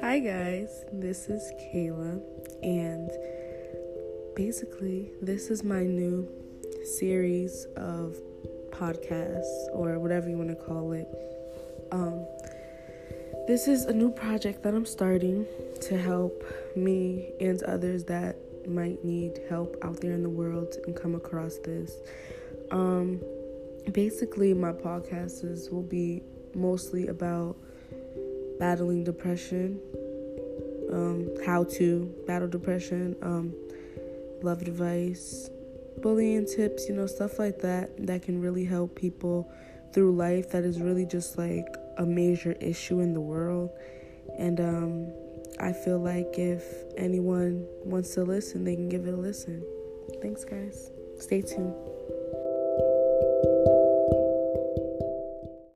Hi guys, this is Kayla, and basically this is my new series of podcasts, or whatever you want to call it. This is a new project that I'm starting to help me and others that might need help out there in the world and come across this. Basically, my podcasts will be mostly about battling depression, how to battle depression, love advice, bullying tips, stuff like that can really help people through life that is really just like a major issue in the world. And I feel like if anyone wants to listen, they can give it a listen. Thanks guys, stay tuned.